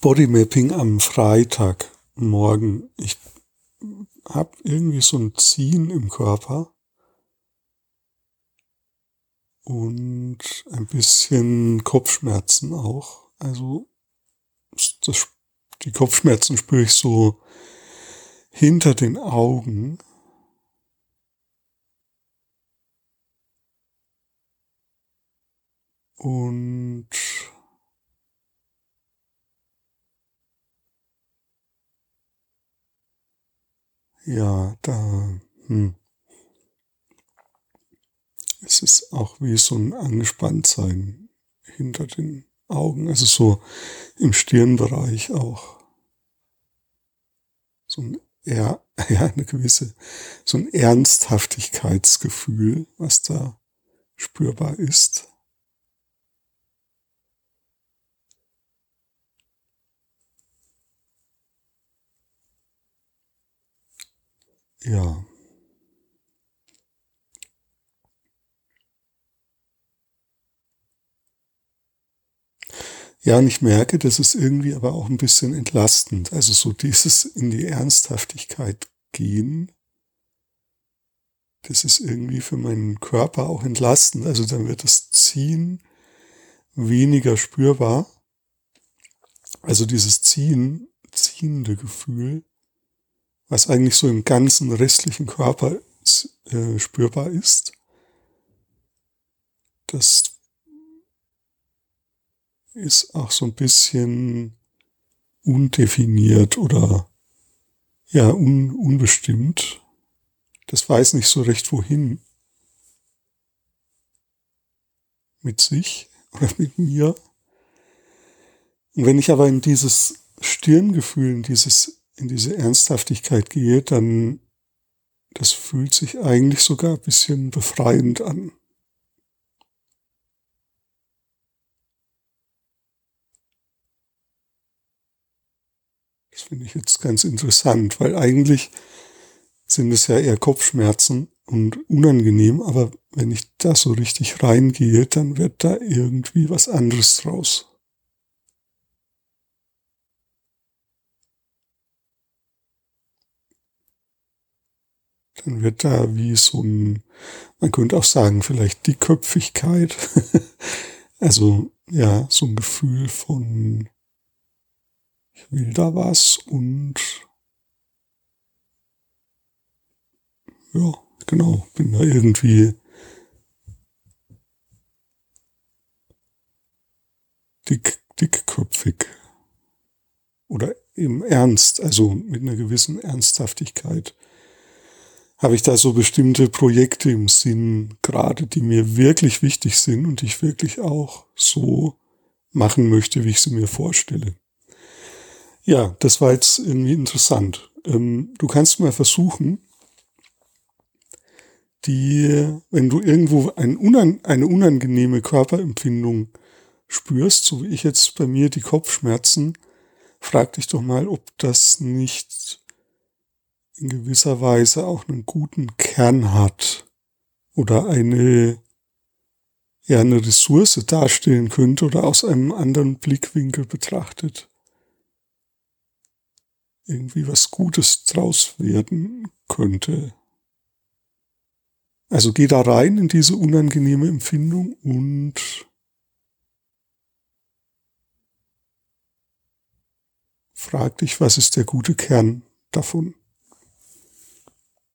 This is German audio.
Bodymapping am Freitagmorgen. Ich habe irgendwie so ein Ziehen im Körper und ein bisschen Kopfschmerzen auch. Also die Kopfschmerzen spüre ich so hinter den Augen. Und ja, da es ist auch wie so ein Angespanntsein hinter den Augen, also so im Stirnbereich auch. So ein Ernsthaftigkeitsgefühl, was da spürbar ist. Ja. Ja, und ich merke, das ist irgendwie aber auch ein bisschen entlastend. Also so dieses in die Ernsthaftigkeit gehen, das ist irgendwie für meinen Körper auch entlastend. Also dann wird das Ziehen weniger spürbar. Also dieses ziehende Gefühl, was eigentlich so im ganzen restlichen Körper spürbar ist, das ist auch so ein bisschen undefiniert oder ja unbestimmt. Das weiß nicht so recht, wohin mit sich oder mit mir. Und wenn ich aber in dieses Stirngefühl, in diese Ernsthaftigkeit gehe, dann das fühlt sich eigentlich sogar ein bisschen befreiend an. Das finde ich jetzt ganz interessant, weil eigentlich sind es ja eher Kopfschmerzen und unangenehm, aber wenn ich da so richtig reingehe, dann wird da irgendwie was anderes draus. Dann wird da wie so ein, man könnte auch sagen, vielleicht Dickköpfigkeit. Also ja, so ein Gefühl von, ich will da was und ja, genau, bin da irgendwie dickköpfig. Oder im Ernst, also mit einer gewissen Ernsthaftigkeit. Habe ich da so bestimmte Projekte im Sinn, gerade die mir wirklich wichtig sind und die ich wirklich auch so machen möchte, wie ich sie mir vorstelle. Ja, das war jetzt irgendwie interessant. Du kannst mal versuchen, wenn du irgendwo eine unangenehme Körperempfindung spürst, so wie ich jetzt bei mir die Kopfschmerzen, frag dich doch mal, ob das nicht in gewisser Weise auch einen guten Kern hat oder eine Ressource darstellen könnte oder aus einem anderen Blickwinkel betrachtet irgendwie was Gutes draus werden könnte. Also geh da rein in diese unangenehme Empfindung und frag dich, was ist der gute Kern davon?